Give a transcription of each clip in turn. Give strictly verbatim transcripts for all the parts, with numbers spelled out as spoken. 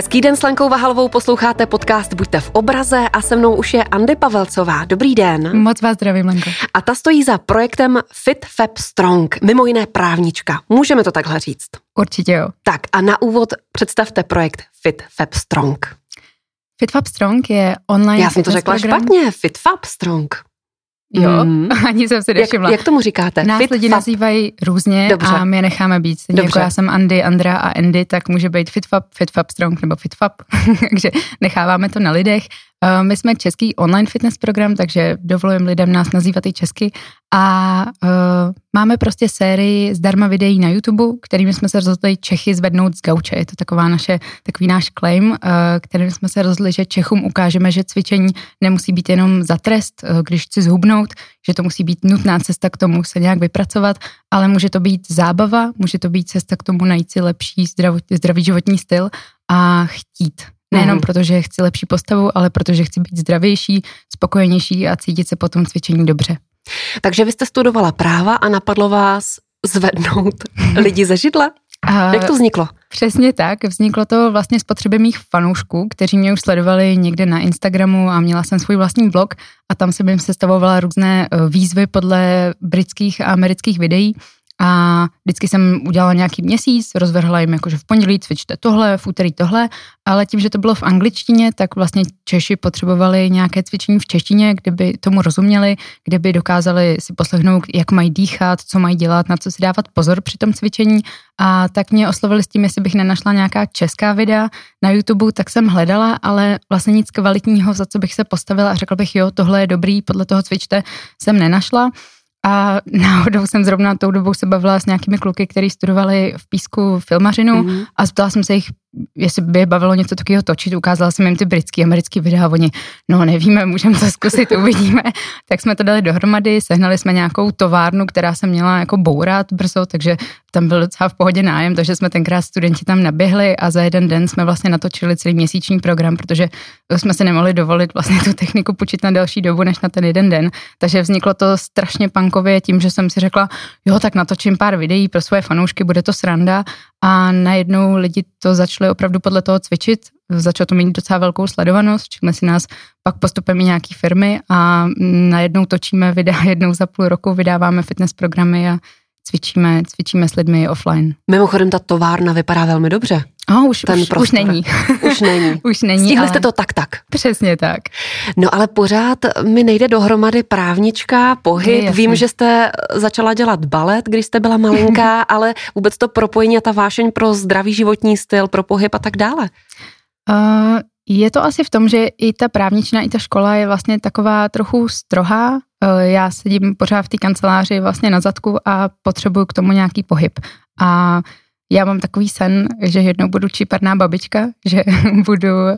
Hezký den s Lenkou Vahalovou, posloucháte podcast Buďte v obraze a se mnou už je Andi Pavelcová. Dobrý den. Moc vás zdravím, Lenko. A ta stojí za projektem Fit Fab Strong, mimo jiné právnička. Můžeme to takhle říct? Určitě jo. Tak a na úvod představte projekt Fit Fab Strong. Fit Fab Strong je online... Já jsem to řekla program. Špatně, Fit Fab Strong. Jo, hmm. ani jsem si nevšimla. Jak, jak tomu říkáte? Nás fit lidi fab. Nazývají různě. Dobře. A my necháme být. Dobře. Jako já jsem Andi, Andra a Andy, tak může být Fit Fab, Fit Fab Strong nebo Fit Fab. Takže necháváme to na lidech. Uh, my jsme český online fitness program, takže dovolujeme lidem nás nazývat i česky. A uh, máme prostě sérii zdarma videí na YouTube, kterými jsme se rozhodli Čechy zvednout z gauče. Je to taková naše, takový náš claim, uh, kterým jsme se rozhodli, že Čechům ukážeme, že cvičení nemusí být jenom za trest, uh, když chci zhubnout, že to musí být nutná cesta k tomu se nějak vypracovat, ale může to být zábava, může to být cesta k tomu najít si lepší zdrav, zdravý životní styl a chtít. Nejenom proto, že chci lepší postavu, ale protože chci být zdravější, spokojenější a cítit se po tom cvičení dobře. Takže vy jste studovala práva a napadlo vás zvednout lidi ze židla? A jak to vzniklo? Přesně tak, vzniklo to vlastně z potřeby mých fanoušků, kteří mě už sledovali někde na Instagramu a měla jsem svůj vlastní blog a tam jsem jim sestavovala různé výzvy podle britských a amerických videí. A vždycky jsem udělala nějaký měsíc, rozvrhla jim jakože v pondělí cvičte tohle, v úterý tohle, ale tím, že to bylo v angličtině, tak vlastně Češi potřebovali nějaké cvičení v češtině, kdyby tomu rozuměli, kdyby dokázali si poslechnout, jak mají dýchat, co mají dělat, na co si dávat pozor při tom cvičení. A tak mě oslovili s tím, jestli bych nenašla nějaká česká videa na YouTube, tak jsem hledala, ale vlastně nic kvalitního, za co bych se postavila a řekla bych, jo, tohle je dobrý, podle toho cvičte, jsem nenašla. A náhodou jsem zrovna tou dobou se bavila s nějakými kluky, kteří studovali v Písku filmařinu mm-hmm. a zeptala jsem se jich, jestli by je bavilo něco takového točit. Ukázala jsem jim ty britský, americký videa a oni, no nevíme, můžeme to zkusit, uvidíme. Tak jsme to dali dohromady, sehnali jsme nějakou továrnu, která se měla jako bourat brzo, takže tam byl docela v pohodě nájem, takže jsme tenkrát studenti tam naběhli a za jeden den jsme vlastně natočili celý měsíční program, protože jsme si nemohli dovolit vlastně tu techniku půjčit na další dobu než na ten jeden den. Takže vzniklo to strašně punkově tím, že jsem si řekla, jo, tak natočím pár videí pro svoje fanoušky, bude to sranda. A najednou lidi to začali opravdu podle toho cvičit, začalo to mít docela velkou sledovanost, všimli si nás pak postupem i nějaký firmy a najednou točíme videa, jednou za půl roku vydáváme fitness programy a cvičíme, cvičíme s lidmi offline. Mimochodem ta továrna vypadá velmi dobře. No, už, už, už není. Už není. Už není. Stihli ale... jste to tak, tak. Přesně tak. No ale pořád mi nejde dohromady právnička, pohyb. Je, Vím, že jste začala dělat balet, když jste byla malinká, ale vůbec to propojení a ta vášeň pro zdravý životní styl, pro pohyb a tak dále. Uh, je to asi v tom, že i ta právnična, i ta škola je vlastně taková trochu strohá. Já sedím pořád v té kanceláři vlastně na zadku a potřebuju k tomu nějaký pohyb. A já mám takový sen, že jednou budu číperná babička, že budu uh,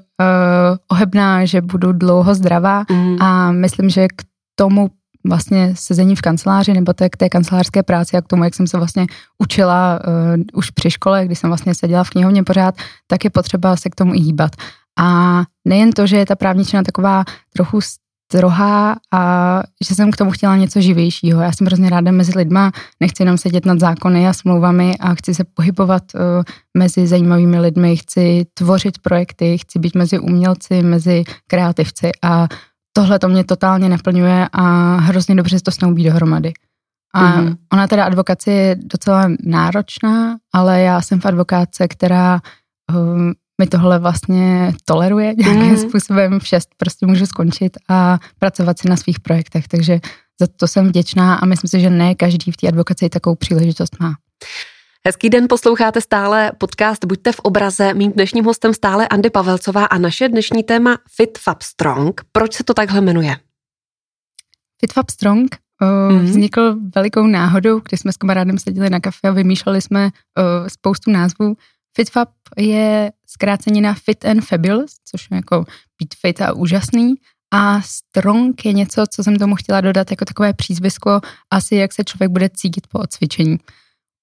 ohebná, že budu dlouho zdravá mm. a myslím, že k tomu vlastně sezení v kanceláři nebo té, k té kancelářské práci a k tomu, jak jsem se vlastně učila uh, už při škole, když jsem vlastně seděla v knihovně pořád, tak je potřeba se k tomu i hýbat. A nejen to, že je ta právničina taková trochu rohá a že jsem k tomu chtěla něco živějšího. Já jsem hrozně ráda mezi lidma, nechci jenom sedět nad zákony a smlouvami a chci se pohybovat uh, mezi zajímavými lidmi, chci tvořit projekty, chci být mezi umělci, mezi kreativci a tohle to mě totálně naplňuje a hrozně dobře se to snoubí dohromady. A mm-hmm. ona teda advokace je docela náročná, ale já jsem v advokáce, která um, mi tohle vlastně toleruje nějakým způsobem, v šest prostě můžu skončit a pracovat si na svých projektech, takže za to jsem vděčná a myslím si, že ne každý v té advokaci takovou příležitost má. Hezký den, posloucháte stále podcast Buďte v obraze, mým dnešním hostem stále Andi Pavelcová a naše dnešní téma Fit Fab Strong. Proč se to takhle jmenuje? Fit Fab Strong vznikl velikou náhodou, když jsme s kamarádem seděli na kafe a vymýšleli jsme spoustu názvů. FitFab je zkrácenina Fit and Fabulous, což je jako být fit a úžasný. A Strong je něco, co jsem tomu chtěla dodat jako takové přízvisko, asi jak se člověk bude cítit po odcvičení.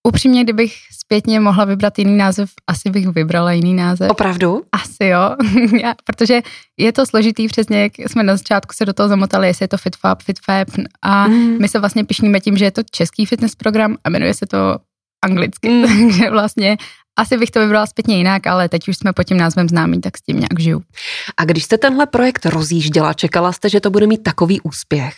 Upřímně, kdybych zpětně mohla vybrat jiný název, asi bych vybrala jiný název. Opravdu? Asi jo, Já, protože je to složitý, přesně jak jsme na začátku se do toho zamotali, jestli je to FitFab, FitFab a mm. my se vlastně pyšníme tím, že je to český fitness program a jmenuje se to anglicky, mm. takže vlastně Asi bych to vybrala zpětně jinak, ale teď už jsme pod tím názvem známí, tak s tím nějak žiju. A když jste tenhle projekt rozjížděla, čekala jste, že to bude mít takový úspěch?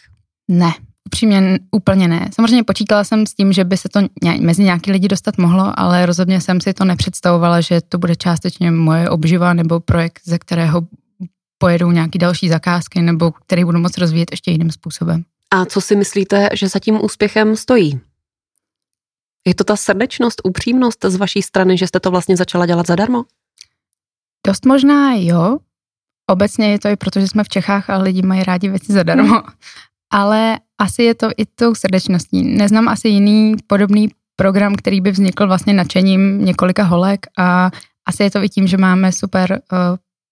Ne, upřímně úplně ne. Samozřejmě počítala jsem s tím, že by se to mezi nějaký lidi dostat mohlo, ale rozhodně jsem si to nepředstavovala, že to bude částečně moje obživa nebo projekt, ze kterého pojedou nějaké další zakázky nebo který budu moc rozvíjet ještě jiným způsobem. A co si myslíte, že za tím úspěchem stojí? Je to ta srdečnost, upřímnost z vaší strany, že jste to vlastně začala dělat zadarmo? Dost možná jo. Obecně je to i proto, že jsme v Čechách a lidi mají rádi věci zadarmo. Hmm. Ale asi je to i tou srdečností. Neznám asi jiný podobný program, který by vznikl vlastně nadšením několika holek a asi je to i tím, že máme super uh,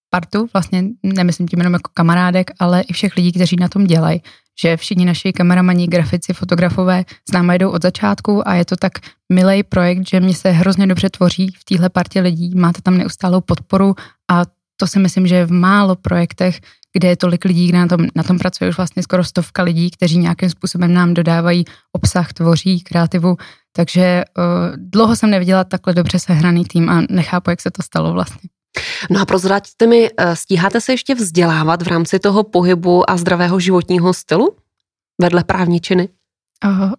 partu, vlastně nemyslím tím jenom jako kamarádek, ale i všech lidí, kteří na tom dělají. Že všichni naši kameramani, grafici, fotografové s náma jdou od začátku a je to tak milej projekt, že mě se hrozně dobře tvoří v téhle partě lidí, máte tam neustálou podporu a to si myslím, že je v málo projektech, kde je tolik lidí, kde na tom, na tom pracuje už vlastně skoro stovka lidí, kteří nějakým způsobem nám dodávají obsah, tvoří, kreativu, takže uh, dlouho jsem neviděla takhle dobře sehraný tým a nechápu, jak se to stalo vlastně. No a prozraďte mi, stíháte se ještě vzdělávat v rámci toho pohybu a zdravého životního stylu vedle právní činy? Uh,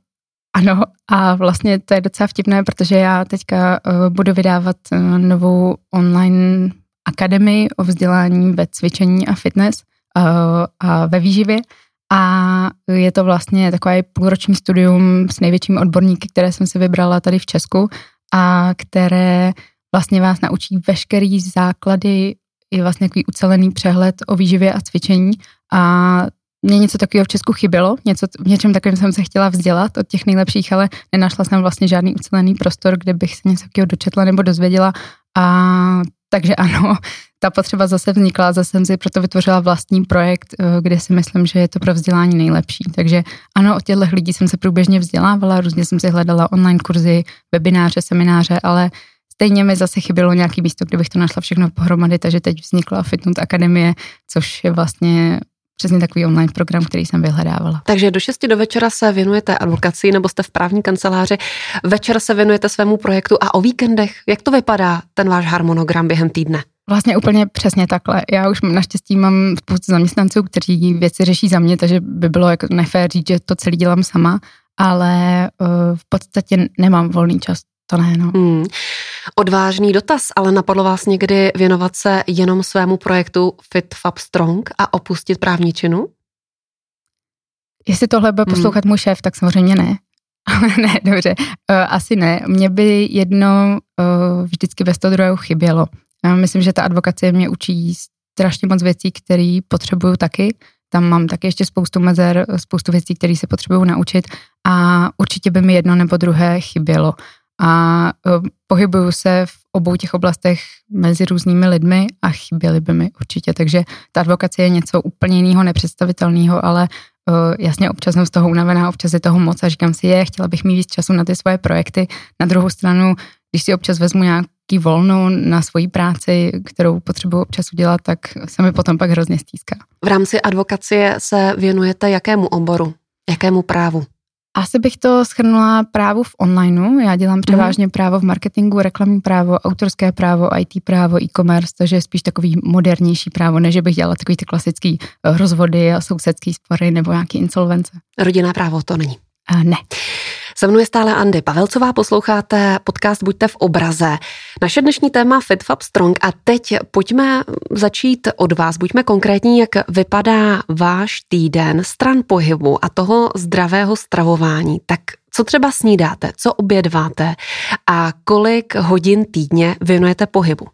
ano a vlastně to je docela vtipné, protože já teďka uh, budu vydávat uh, novou online akademii o vzdělání ve cvičení a fitness uh, a ve výživě a je to vlastně takové půlroční studium s největšími odborníky, které jsem si vybrala tady v Česku a které vlastně vás naučí veškerý základy, je vlastně takový ucelený přehled o výživě a cvičení a mě něco takového v Česku chybělo, něco, v něčem takovým jsem se chtěla vzdělat od těch nejlepších, ale nenašla jsem vlastně žádný ucelený prostor, kde bych se něco takového dočetla nebo dozvěděla a takže ano, ta potřeba zase vznikla, zase jsem si proto vytvořila vlastní projekt, kde si myslím, že je to pro vzdělání nejlepší. Takže ano, od těchto lidí jsem se průběžně vzdělávala, různě jsem si hledala online kurzy, webináře, semináře, ale stejně mi zase chybělo nějaký místo, kde bych to našla všechno pohromady, takže teď vznikla Fitnut Akademie, což je vlastně přesně takový online program, který jsem vyhledávala. Takže do šesti do večera se věnujete advokaci nebo jste v právní kanceláři, večer se věnujete svému projektu a o víkendech, jak to vypadá ten váš harmonogram během týdne? Vlastně úplně přesně takhle. Já už naštěstí mám spoustu zaměstnanců, kteří věci řeší za mě, takže by bylo jako nefér říct, že to celý dělám sama, ale uh, v podstatě nemám volný čas. To ne, no. Hmm. Odvážný dotaz, ale napadlo vás někdy věnovat se jenom svému projektu Fit Fab Strong a opustit právní činu? Jestli tohle bude poslouchat hmm. můj šéf, tak samozřejmě ne. ne, dobře, asi ne. Mně by jedno vždycky bez toho druhého chybělo. Já myslím, že ta advokace mě učí strašně moc věcí, které potřebuju taky. Tam mám taky ještě spoustu mezer, spoustu věcí, které se potřebuju naučit a určitě by mi jedno nebo druhé chybělo. A pohybuju se v obou těch oblastech mezi různými lidmi a chyběly by mi určitě. Takže ta advokace je něco úplně jiného, nepředstavitelného, ale jasně občas jsem z toho unavená, občas je toho moc a říkám si, je, chtěla bych mít víc času na ty svoje projekty. Na druhou stranu, když si občas vezmu nějaký volno na svoji práci, kterou potřebuji občas udělat, tak se mi potom pak hrozně stíská. V rámci advokacie se věnujete jakému oboru, jakému právu? Asi bych to shrnula právu v onlineu. Já dělám převážně právo v marketingu, reklamní právo, autorské právo, í té právo, e-commerce, takže je spíš takový modernější právo, než bych dělala takový ty klasický rozvody a sousedský spory nebo nějaký insolvence. Rodinné právo to není? A ne. Se mnou je stále Andi Pavelcová, posloucháte podcast Buďte v obraze. Naše dnešní téma Fit Fab Strong a teď pojďme začít od vás, buďme konkrétní, jak vypadá váš týden stran pohybu a toho zdravého stravování. Tak co třeba snídáte, co obědváte a kolik hodin týdně věnujete pohybu?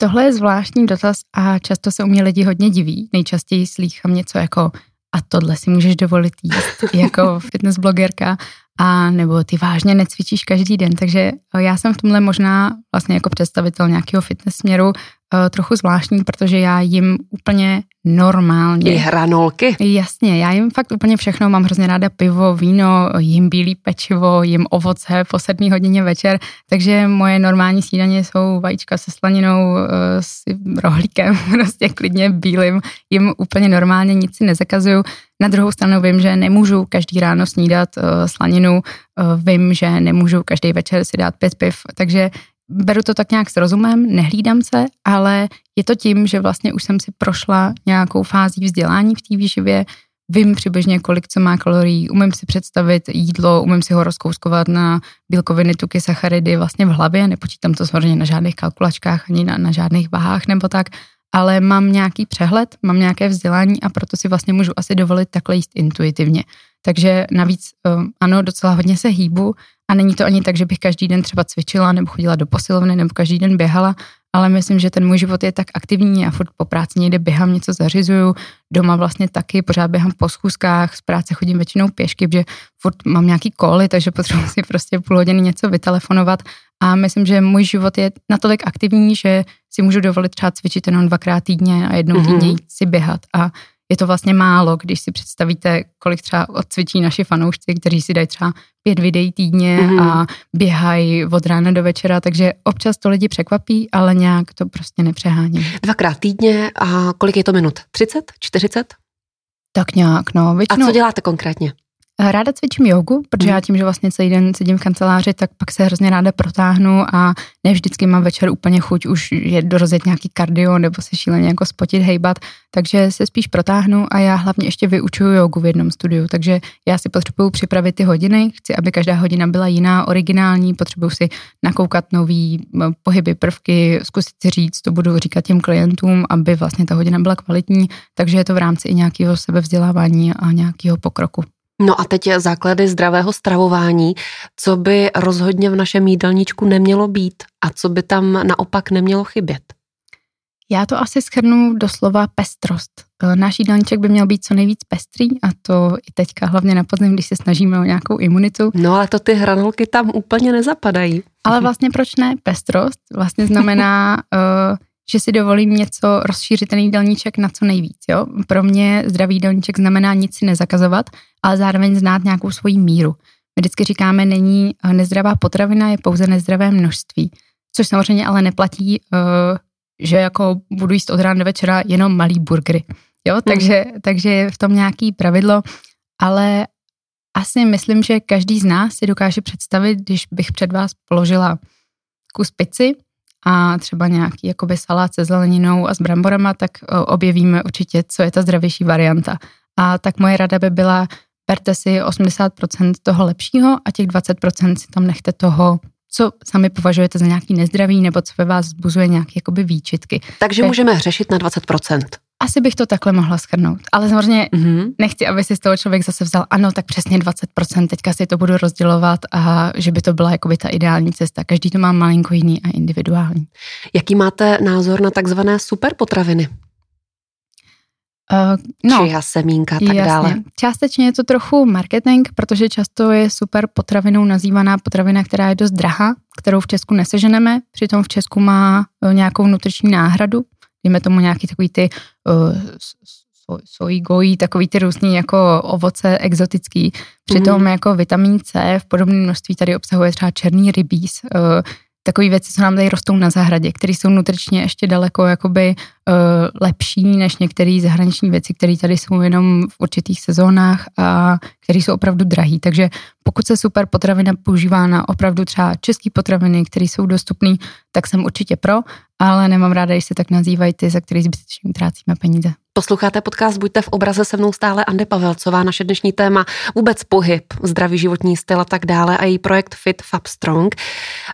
Tohle je zvláštní dotaz a často se u mě lidi hodně diví. Nejčastěji slýchám něco jako a tohle si můžeš dovolit jíst jako fitness blogerka a nebo ty vážně necvičíš každý den, takže já jsem v tomhle možná vlastně jako představitel nějakého fitness směru trochu zvláštní, protože já jim úplně normálně. I hranolky. Jasně, já jim fakt úplně všechno, mám hrozně ráda pivo, víno, jim bílý pečivo, jim ovoce po sedmé hodině večer, takže moje normální snídaně jsou vajíčka se slaninou, s rohlíkem, prostě klidně bílým, jim úplně normálně, nic si nezakazuju. Na druhou stranu vím, že nemůžu každý ráno snídat slaninu, vím, že nemůžu každý večer si dát pět piv, takže beru to tak nějak s rozumem, nehlídám se, ale je to tím, že vlastně už jsem si prošla nějakou fází vzdělání v té výživě, vím přibližně, kolik co má kalorií, umím si představit jídlo, umím si ho rozkouskovat na bílkoviny, tuky, sacharidy vlastně v hlavě, nepočítám to samozřejmě na žádných kalkulačkách, ani na, na žádných váhách nebo tak, ale mám nějaký přehled, mám nějaké vzdělání a proto si vlastně můžu asi dovolit takhle jíst intuitivně. Takže navíc ano, docela hodně se hýbu a není to ani tak, že bych každý den třeba cvičila nebo chodila do posilovny nebo každý den běhala, ale myslím, že ten můj život je tak aktivní a furt po práci někde běhám, něco zařizuju, doma vlastně taky, pořád běhám po schůzkách, z práce chodím většinou pěšky, protože furt mám nějaký koly, takže potřebuji si prostě půl hodiny něco vytelefonovat a myslím, že můj život je natolik aktivní, že si můžu dovolit třeba cvičit jenom dvakrát týdně a jednou týdně jít si běhat a je to vlastně málo, když si představíte, kolik třeba odcvičí naši fanoušci, kteří si dají třeba pět videí týdně mm. a běhají od rána do večera, takže občas to lidi překvapí, ale nějak to prostě nepřehání. Dvakrát týdně a kolik je to minut? třicet? čtyřicet? Tak nějak, no. Většinou. A co děláte konkrétně? Ráda cvičím jogu, protože mm. já tím, že vlastně celý den sedím v kanceláři, tak pak se hrozně ráda protáhnu a ne vždycky mám večer úplně chuť už je dorozjet nějaký kardio nebo se šíleně jako spotit, hejbat, takže se spíš protáhnu a já hlavně ještě vyučuju jogu v jednom studiu, takže já si potřebuju připravit ty hodiny, chci, aby každá hodina byla jiná, originální, potřebuju si nakoukat nový pohyby, prvky, zkusit si říct, to budu říkat těm klientům, aby vlastně ta hodina byla kvalitní, takže je to v rámci i nějakého sebevzdělávání a nějakého pokroku. No a teď základy zdravého stravování, co by rozhodně v našem jídelníčku nemělo být a co by tam naopak nemělo chybět? Já to asi shrnu do slova pestrost. Náš jídelníček by měl být co nejvíc pestrý a to i teďka hlavně na podzim, když se snažíme o nějakou imunitu. No ale to ty hranolky tam úplně nezapadají. Ale vlastně proč ne? Pestrost vlastně znamená... uh, že si dovolím něco rozšířit ten jídelníček na co nejvíc. Jo? Pro mě zdravý jídelníček znamená nic si nezakazovat, ale zároveň znát nějakou svoji míru. My vždycky říkáme, není nezdravá potravina, je pouze nezdravé množství, což samozřejmě ale neplatí, že jako budu jíst od rána do večera jenom malý burgery. Jo? Takže, mm. takže je v tom nějaký pravidlo, ale asi myslím, že každý z nás si dokáže představit, když bych před vás položila kus pici, a třeba nějaký jakoby salát se zeleninou a s bramborama, tak objevíme určitě, co je ta zdravější varianta. A tak moje rada by byla, berte si osmdesát procent toho lepšího a těch dvacet procent si tam nechte toho, co sami považujete za nějaký nezdravý nebo co ve vás vzbuzuje nějaké jakoby výčitky. Takže Te... můžeme hřešit na dvacet procent. Asi bych to takhle mohla shrnout, ale samozřejmě mm-hmm. nechci, aby si z toho člověk zase vzal, ano, tak přesně dvacet procent, teďka si to budu rozdělovat a že by to byla jakoby ta ideální cesta. Každý to má malinko jiný a individuální. Jaký máte názor na takzvané superpotraviny? Uh, no, Chia, semínka, tak jasně. dále. Částečně je to trochu marketing, protože často je super potravinou nazývaná potravina, která je dost drahá, kterou v Česku neseženeme, přitom v Česku má nějakou nutriční náhradu. Dejme tomu nějaký takový ty uh, sojí gojí, takový ty různý jako ovoce exotický. Přitom mm-hmm. jako vitamin C v podobném množství tady obsahuje třeba černý rybíz, uh, takový věci, co nám tady rostou na zahradě, které jsou nutričně ještě daleko jakoby uh, lepší než některé zahraniční věci, které tady jsou jenom v určitých sezónách a které jsou opravdu drahé. Takže pokud se super potravina používá na opravdu třeba české potraviny, které jsou dostupné, tak jsem určitě pro, ale nemám ráda, když se tak nazývají ty, za který zbytečně utrácíme peníze. Posloucháte podcast Buďte v obraze, se mnou stále Andi Pavelcová, naše dnešní téma vůbec pohyb, zdravý životní styl a tak dále a její projekt Fit Fab Strong.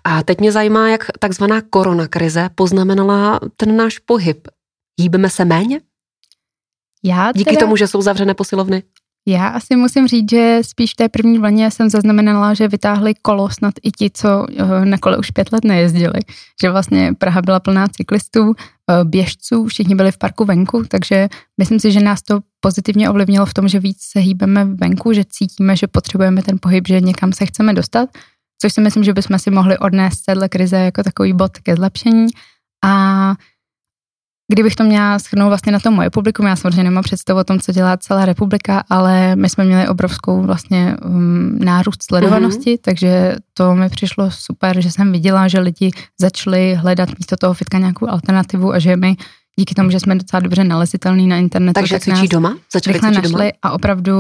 A teď mě zajímá, jak takzvaná koronakrize poznamenala ten náš pohyb. Hýbeme se méně? Já teda... Díky tomu, že jsou zavřené posilovny? Já asi musím říct, že spíš v té první vlně jsem zaznamenala, že vytáhli kolo snad i ti, co na kole už pět let nejezdili. Že vlastně Praha byla plná cyklistů, běžců, všichni byli v parku venku, takže myslím si, že nás to pozitivně ovlivnilo v tom, že víc se hýbeme venku, že cítíme, že potřebujeme ten pohyb, že někam se chceme dostat, což si myslím, že bychom si mohli odnést z téhle krize jako takový bod ke zlepšení. A kdybych to měla shrnout vlastně na to moje publikum, já samozřejmě nemám představu o tom, co dělá celá republika, ale my jsme měli obrovskou vlastně um, nárůst sledovanosti, mm-hmm. takže to mi přišlo super, že jsem viděla, že lidi začali hledat místo toho fitka nějakou alternativu a že my díky tomu, že jsme docela dobře nalezitelní na internetu, takže tak cvičí doma? Začali cvičit doma? A opravdu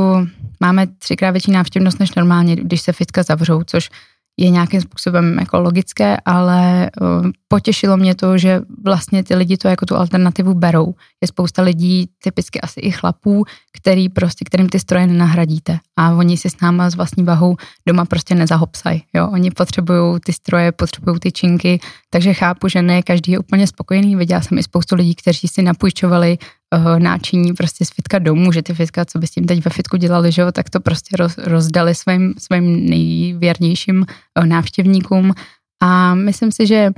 máme třikrát větší návštěvnost než normálně, když se fitka zavřou, což je nějakým způsobem jako logické, ale uh, potěšilo mě to, že vlastně ty lidi to jako tu alternativu berou. Je spousta lidí, typicky asi i chlapů, který prostě, kterým ty stroje nenahradíte. A oni si s náma s vlastní vahou doma prostě nezahopsají. Jo? Oni potřebují ty stroje, potřebují ty činky, takže chápu, že ne každý je úplně spokojený. Viděla jsem i spoustu lidí, kteří si napůjčovali uh, náčiní prostě z fitka domů, že ty fitka, co by s tím teď ve fitku dělali, že jo, tak to prostě roz, rozdali svým, svým nejvěrnějším uh, návštěvníkům. A myslím si, že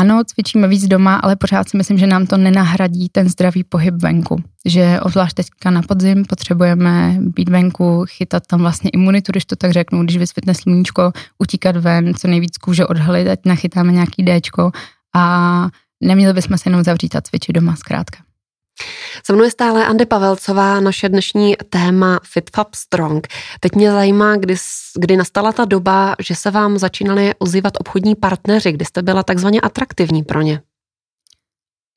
ano, cvičíme víc doma, ale pořád si myslím, že nám to nenahradí ten zdravý pohyb venku. Že obzvlášť teďka na podzim potřebujeme být venku, chytat tam vlastně imunitu, když to tak řeknu, když vysvětne sluníčko, utíkat ven, co nejvíc kůže odhalit, ať nachytáme nějaký déčko a neměli bychom se jenom zavřít a cvičit doma zkrátka. Se mnou je stále Andi Pavelcová, naše dnešní téma Fit Fab Strong. Teď mě zajímá, kdy, kdy nastala ta doba, že se vám začínali ozývat obchodní partneři, kdy jste byla takzvaně atraktivní pro ně.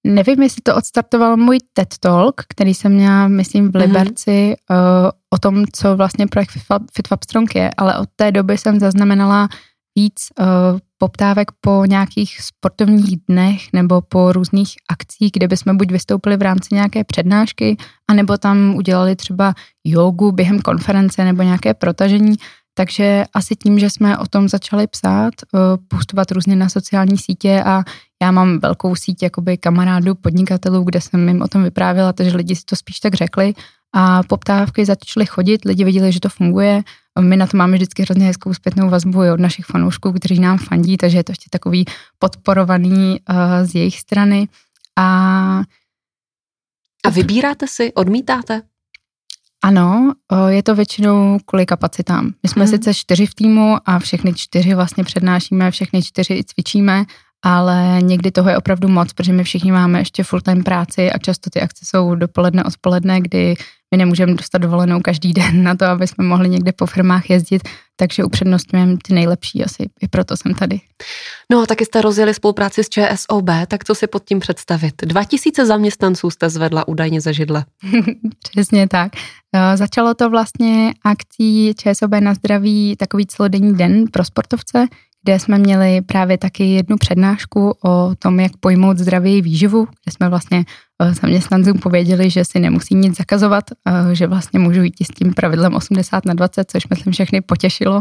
Nevím, jestli to odstartoval můj TED Talk, který jsem měla, myslím, v Liberci, mm-hmm. o tom, co vlastně projekt Fit Fab Strong je, ale od té doby jsem zaznamenala víc poptávek po nějakých sportovních dnech nebo po různých akcích, kde bychom buď vystoupili v rámci nějaké přednášky, anebo tam udělali třeba jogu během konference nebo nějaké protažení. Takže asi tím, že jsme o tom začali psát, postovat různě na sociální sítě a já mám velkou síť jakoby kamarádů, podnikatelů, kde jsem jim o tom vyprávěla, takže lidi si to spíš tak řekli a poptávky začaly chodit, lidi viděli, že to funguje. My na to máme vždycky hrozně hezkou zpětnou vazbu od našich fanoušků, kteří nám fandí, takže je to ještě takový podporovaný uh, z jejich strany. A... a vybíráte si, odmítáte? Ano, je to většinou kvůli kapacitám. My jsme hmm. sice čtyři v týmu a všechny čtyři vlastně přednášíme, všechny čtyři cvičíme, ale někdy toho je opravdu moc, protože my všichni máme ještě full-time práci a často ty akce jsou dopoledne, odpoledne, kdy my nemůžeme dostat dovolenou každý den na to, aby jsme mohli někde po firmách jezdit, takže upřednostňujeme ty nejlepší asi, i proto jsem tady. No a taky jste rozjeli spolupráci s ČSOB, tak co si pod tím představit? dva tisíce zaměstnanců jste zvedla údajně ze židle. Přesně tak. No, začalo to vlastně akcí ČSOB na zdraví, takový celodenní den pro sportovce, kde jsme měli právě taky jednu přednášku o tom, jak pojmout zdravěji výživu, kde jsme vlastně zaměstnancům pověděli, že si nemusí nic zakazovat, že vlastně můžu jít s tím pravidlem osmdesát na dvacet, což myslím všechny potěšilo.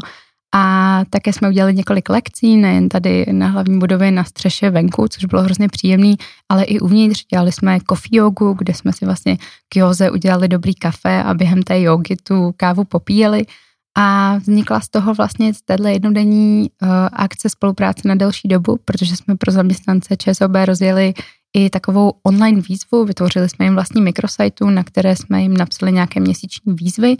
A také jsme udělali několik lekcí, nejen tady na hlavní budově, na střeše venku, což bylo hrozně příjemný, ale i uvnitř. Dělali jsme coffee jogu, kde jsme si vlastně k józe udělali dobrý kafe a během té jógy tu kávu popíjeli. A vznikla z toho vlastně téhle jednodenní uh, akce spolupráce na delší dobu, protože jsme pro zaměstnance ČSOB rozjeli i takovou online výzvu, vytvořili jsme jim vlastní mikrosajtu, na které jsme jim napsali nějaké měsíční výzvy.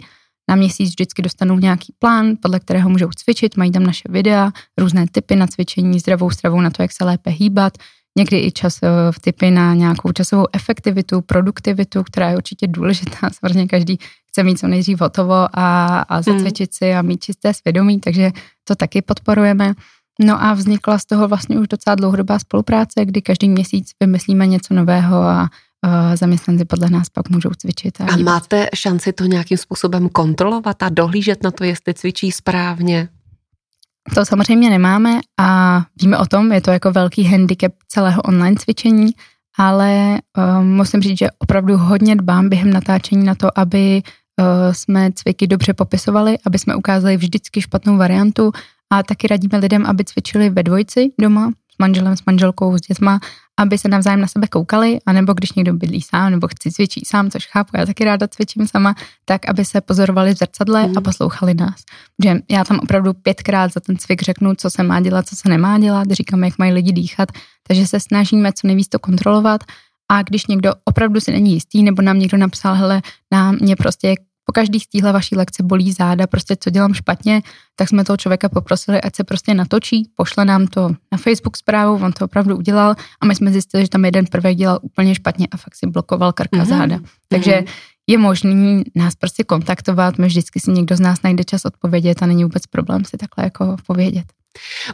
Na měsíc vždycky dostanou nějaký plán, podle kterého můžou cvičit, mají tam naše videa, různé tipy na cvičení, zdravou stravu na to, jak se lépe hýbat, někdy i čas v tipy na nějakou časovou efektivitu, produktivitu, která je určitě důležitá, samozřejmě každý chce mít co nejdřív hotovo a, a zacvičit si a mít čisté svědomí, takže to taky podporujeme. No a vznikla z toho vlastně už docela dlouhodobá spolupráce, kdy každý měsíc vymyslíme něco nového a uh, zaměstnanci podle nás pak můžou cvičit. A, a máte šanci to nějakým způsobem kontrolovat a dohlížet na to, jestli cvičí správně? To samozřejmě nemáme a víme o tom, je to jako velký handicap celého online cvičení, ale uh, musím říct, že opravdu hodně dbám během natáčení na to, aby uh, jsme cviky dobře popisovali, aby jsme ukázali vždycky špatnou variantu a taky radíme lidem, aby cvičili ve dvojici doma, s manželem, s manželkou, s dětma, aby se navzájem na sebe koukali, anebo když někdo bydlí sám, nebo chci cvičit sám, což chápu, já taky ráda cvičím sama, tak aby se pozorovali v zrcadle mm. a poslouchali nás. Protože já tam opravdu pětkrát za ten cvik řeknu, co se má dělat, co se nemá dělat, říkám, jak mají lidi dýchat, takže se snažíme co nejvíc to kontrolovat a když někdo opravdu si není jistý, nebo nám někdo napsal, hele, nám mě prostě po každý z téhle vaší lekce bolí záda, prostě co dělám špatně, tak jsme toho člověka poprosili, ať se prostě natočí, pošle nám to na Facebook zprávu, on to opravdu udělal a my jsme zjistili, že tam jeden prvek dělal úplně špatně a fakt si blokoval krka mm-hmm. záda. Takže mm-hmm. je možný nás prostě kontaktovat, my vždycky si někdo z nás najde čas odpovědět a není vůbec problém si takhle jako povědět.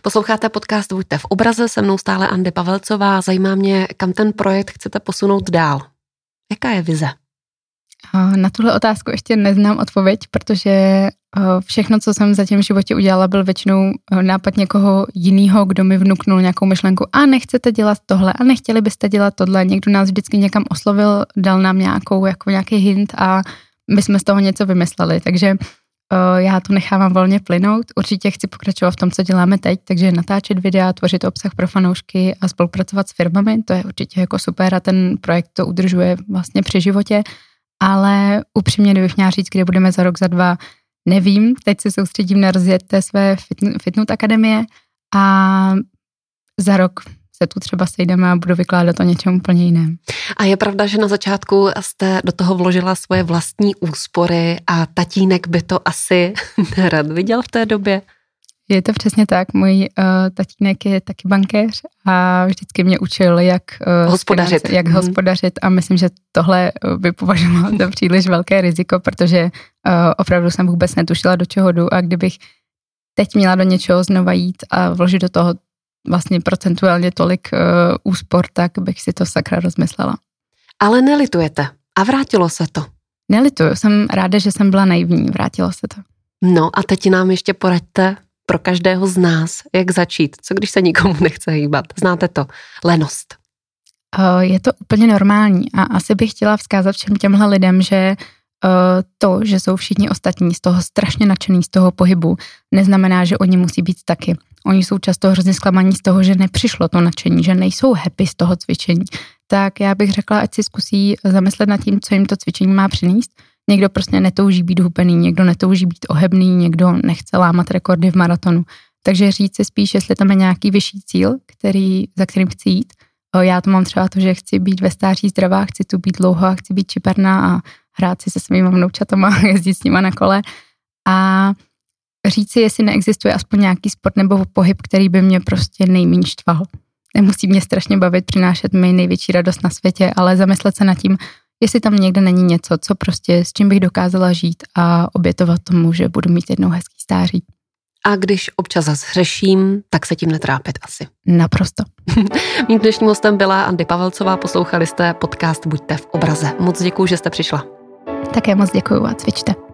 Posloucháte podcast Buďte v obraze, se mnou stále Andi Pavelcová, zajímá mě, kam ten projekt chcete posunout dál. Jaká je vize? Na tuhle otázku ještě neznám odpověď, protože všechno, co jsem zatím v životě udělala, byl většinou nápad někoho jiného, kdo mi vnuknul nějakou myšlenku. A nechcete dělat tohle, a nechtěli byste dělat tohle. Někdo nás vždycky někam oslovil, dal nám nějakou, jako nějaký hint a my jsme z toho něco vymysleli. Takže já to nechávám volně plynout. Určitě chci pokračovat v tom, co děláme teď, takže natáčet videa, tvořit obsah pro fanoušky a spolupracovat s firmami, to je určitě jako super a ten projekt to udržuje vlastně při životě. Ale upřímně, kdybych měla říct, kde budeme za rok, za dva, nevím. Teď se soustředím na rozjet té své Fitnut Akademie a za rok se tu třeba sejdeme a budu vykládat o něčem úplně jiném. A je pravda, že na začátku jste do toho vložila svoje vlastní úspory a tatínek by to asi nerad viděl v té době? Je to přesně tak. Můj uh, tatínek je taky bankéř a vždycky mě učil, jak, uh, hospodařit. Finance, jak hmm. hospodařit a myslím, že tohle by považovala za příliš velké riziko, protože uh, opravdu jsem vůbec netušila, do čeho jdu a kdybych teď měla do něčeho znova jít a vložit do toho vlastně procentuálně tolik uh, úspor, tak bych si to sakra rozmyslela. Ale nelitujete a vrátilo se to? Nelituju, jsem ráda, že jsem byla naivní, vrátilo se to. No a teď nám ještě poraďte pro každého z nás, jak začít, co když se nikomu nechce hýbat. Znáte to, lenost. Je to úplně normální a asi bych chtěla vzkázat všem těmhle lidem, že to, že jsou všichni ostatní z toho strašně nadšený, z toho pohybu, neznamená, že oni musí být taky. Oni jsou často hrozně zklamaní z toho, že nepřišlo to nadšení, že nejsou happy z toho cvičení. Tak já bych řekla, ať si zkusí zamyslet nad tím, co jim to cvičení má přinést. Někdo prostě netouží být hubený, někdo netouží být ohebný, někdo nechce lámat rekordy v maratonu. Takže říct si spíš, jestli tam je nějaký vyšší cíl, který, za kterým chci jít. Já to mám třeba to, že chci být ve stáří zdravá, chci tu být dlouho a chci být čiperná a hrát si se svýma vnoučatama a jezdit s nima na kole. A říct si, jestli neexistuje aspoň nějaký sport nebo pohyb, který by mě prostě nejméně štval. Nemusí mě strašně bavit, přinášet mi největší radost na světě, ale zamyslet se nad tím, jestli tam někde není něco, co prostě s čím bych dokázala žít a obětovat tomu, že budu mít jednou hezký stáří. A když občas zhřeším, tak se tím netrápit asi. Naprosto. Mým dnešním hostem byla Andi Pavelcová, poslouchali jste podcast Buďte v obraze. Moc děkuju, že jste přišla. Také moc děkuju a cvičte.